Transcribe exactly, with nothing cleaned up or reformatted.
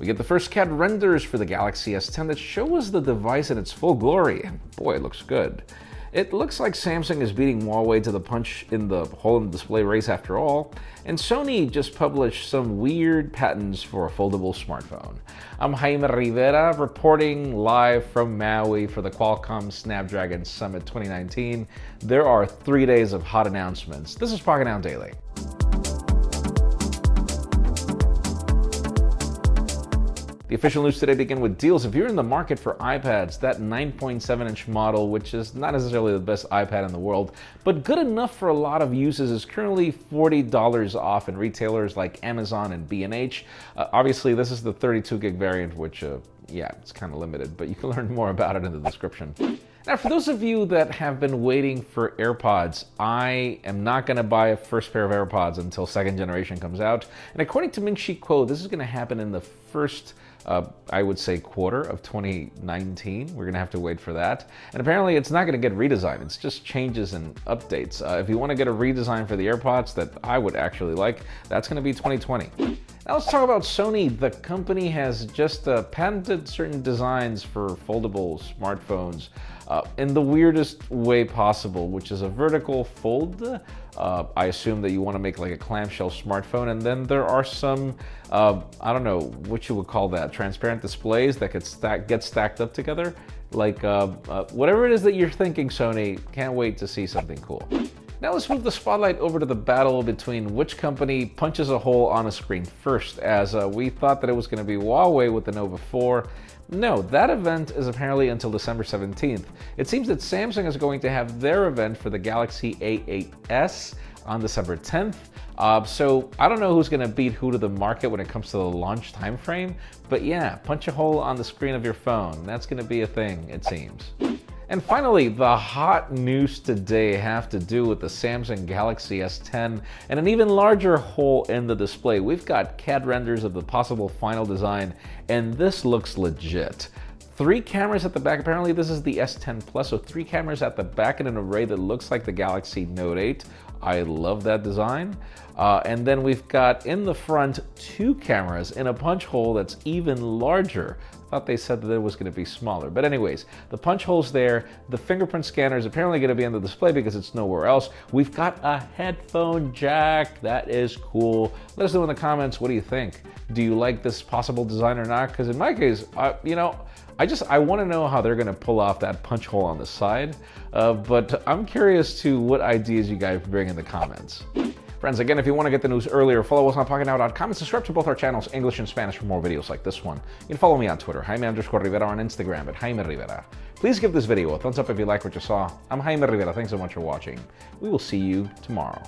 We get the first C A D renders for the Galaxy S ten that show us the device in its full glory. Boy, it looks good. It looks like Samsung is beating Huawei to the punch in the hole-in-the-display race after all, and Sony just published some weird patents for a foldable smartphone. I'm Jaime Rivera, reporting live from Maui for the Qualcomm Snapdragon Summit twenty nineteen. There are three days of hot announcements. This is PocketNow Daily. The official news today begin with deals. If you're in the market for iPads, that nine point seven inch model, which is not necessarily the best iPad in the world, but good enough for a lot of uses, is currently forty dollars off in retailers like Amazon and B and H. Uh, obviously, this is the thirty-two gig variant, which, uh, yeah, it's kind of limited, but you can learn more about it in the description. Now, for those of you that have been waiting for AirPods, I am not going to buy a first pair of AirPods until second generation comes out. And according to Ming-Shi Kuo, this is going to happen in the first, uh, I would say, quarter of twenty nineteen. We're going to have to wait for that. And apparently it's not going to get redesigned. It's just changes and updates. Uh, if you want to get a redesign for the AirPods that I would actually like, that's going to be twenty twenty. Now let's talk about Sony. The company has just uh, patented certain designs for foldable smartphones uh, in the weirdest way possible, which is a vertical fold. Uh, I assume that you want to make like a clamshell smartphone, and then there are some, uh, I don't know what you would call that, transparent displays that could stack, get stacked up together. Like uh, uh, whatever it is that you're thinking, Sony, can't wait to see something cool. Now let's move the spotlight over to the battle between which company punches a hole on a screen first, as uh, we thought that it was going to be Huawei with the Nova four. No, that event is apparently until December seventeenth. It seems that Samsung is going to have their event for the Galaxy A eight s on December tenth. Uh, so I don't know who's going to beat who to the market when it comes to the launch time frame, but yeah, punch a hole on the screen of your phone. That's going to be a thing, it seems. And finally, the hot news today have to do with the Samsung Galaxy S ten and an even larger hole in the display. We've got C A D renders of the possible final design, and this looks legit. Three cameras at the back. Apparently this is the S ten Plus, so three cameras at the back in an array that looks like the Galaxy Note eight. I love that design. Uh, and then we've got in the front two cameras in a punch hole that's even larger. I thought they said that it was going to be smaller. But anyways, the punch hole's there. The fingerprint scanner is apparently going to be on the display because it's nowhere else. We've got a headphone jack. That is cool. Let us know in the comments, what do you think? Do you like this possible design or not? Because in my case, I, you know, I just, I want to know how they're going to pull off that punch hole on the side, uh, but I'm curious to what ideas you guys bring in the comments. Friends, again, if you want to get the news earlier, follow us on Pocketnow dot com and subscribe to both our channels, English and Spanish, for more videos like this one. You can follow me on Twitter, Jaime underscore Rivera, on Instagram at Jaime Rivera. Please give this video a thumbs up if you like what you saw. I'm Jaime Rivera. Thanks so much for watching. We will see you tomorrow.